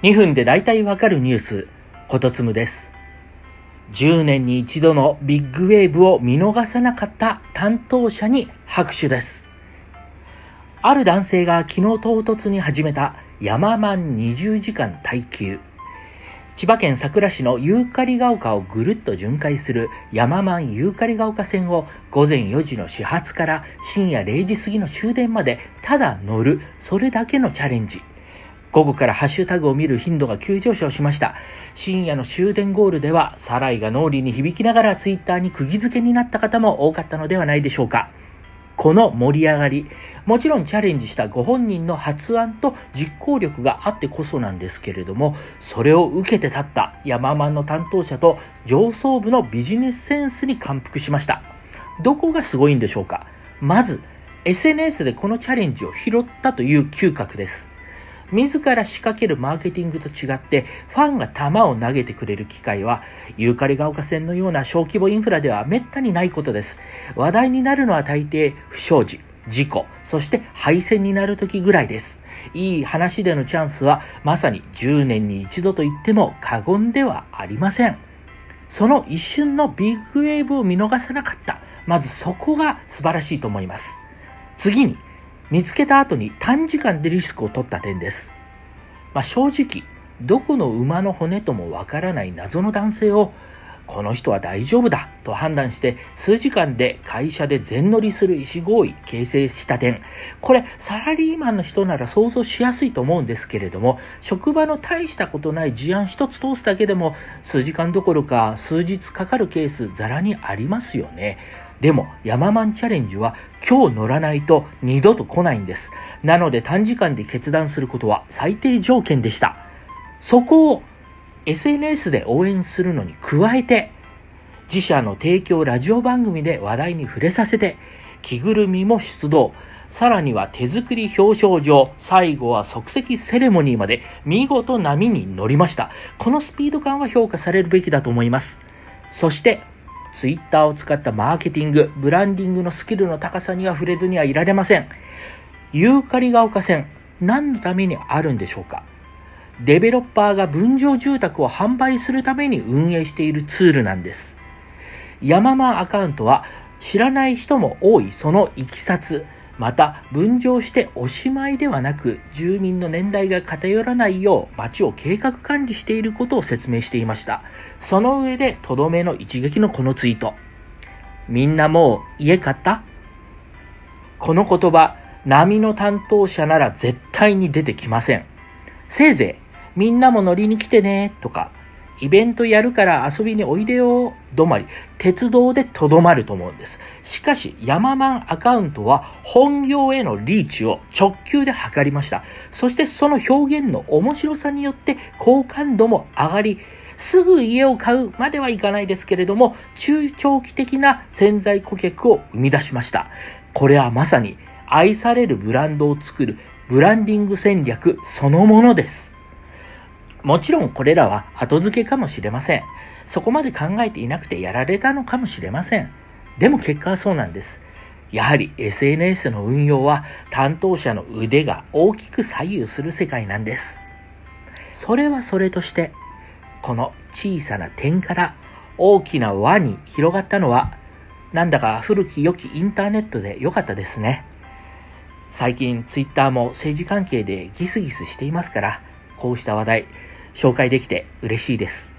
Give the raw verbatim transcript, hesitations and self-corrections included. にふんでだいたいわかるニュース、ことつむです。じゅうねんに一度のビッグウェーブを見逃さなかった担当者に拍手です。ある男性が昨日唐突に始めたヤママンにじゅうじかん耐久。千葉県佐倉市のユーカリが丘をぐるっと巡回するヤママンユーカリが丘線を午前よじの始発から深夜れいじ過ぎの終電までただ乗る、それだけのチャレンジ。午後からハッシュタグを見る頻度が急上昇しました。深夜の終電ゴールでは、サライが脳裏に響きながらツイッターに釘付けになった方も多かったのではないでしょうか。この盛り上がり、もちろんチャレンジしたご本人の発案と実行力があってこそなんですけれども、それを受けて立ったヤママンの担当者と上層部のビジネスセンスに感服しました。どこがすごいんでしょうか。まず、エスエヌエス でこのチャレンジを拾ったという嗅覚です。自ら仕掛けるマーケティングと違って、ファンが球を投げてくれる機会は、ユーカリが丘線のような小規模インフラではめったにないことです。話題になるのは大抵、不祥事、事故、そして廃線になる時ぐらいです。いい話でのチャンスは、まさにじゅうねんに一度と言っても過言ではありません。その一瞬のビッグウェーブを見逃さなかった。まずそこが素晴らしいと思います。次に、見つけた後に短時間でリスクを取った点です。まあ、正直、どこの馬の骨ともわからない謎の男性を、この人は大丈夫だと判断して、数時間で会社で全乗りする意思合意形成した点。これ、サラリーマンの人なら想像しやすいと思うんですけれども、職場の大したことない事案一つ通すだけでも、数時間どころか数日かかるケース、ざらにありますよね。でもヤママンチャレンジは今日乗らないと二度と来ないんです。なので短時間で決断することは最低条件でした。そこを エスエヌエス で応援するのに加えて、自社の提供ラジオ番組で話題に触れさせて、着ぐるみも出動、さらには手作り表彰状、最後は即席セレモニーまで見事波に乗りました。このスピード感は評価されるべきだと思います。そして、ツイッターを使ったマーケティング、ブランディングのスキルの高さには触れずにはいられません。ユーカリが丘線、何のためにあるんでしょうか。デベロッパーが分譲住宅を販売するために運営しているツールなんです。ヤママンアカウントは知らない人も多いそのいきさつ、また分譲しておしまいではなく、住民の年代が偏らないよう町を計画管理していることを説明していました。その上でとどめの一撃のこのツイート、みんなもう家買った？この言葉、波の担当者なら絶対に出てきません。せいぜいみんなも乗りに来てねとか、イベントやるから遊びにおいでよ止まり、鉄道でとどまると思うんです。しかし、ヤママンアカウントは本業へのリーチを直球で測りました。そしてその表現の面白さによって好感度も上がり、すぐ家を買うまではいかないですけれども、中長期的な潜在顧客を生み出しました。これはまさに愛されるブランドを作るブランディング戦略そのものです。もちろんこれらは後付けかもしれません。そこまで考えていなくてやられたのかもしれません。でも結果はそうなんです。やはり エスエヌエス の運用は担当者の腕が大きく左右する世界なんです。それはそれとして、この小さな点から大きな輪に広がったのは、なんだか古き良きインターネットで良かったですね。最近ツイッターも政治関係でギスギスしていますから、こうした話題、紹介できて嬉しいです。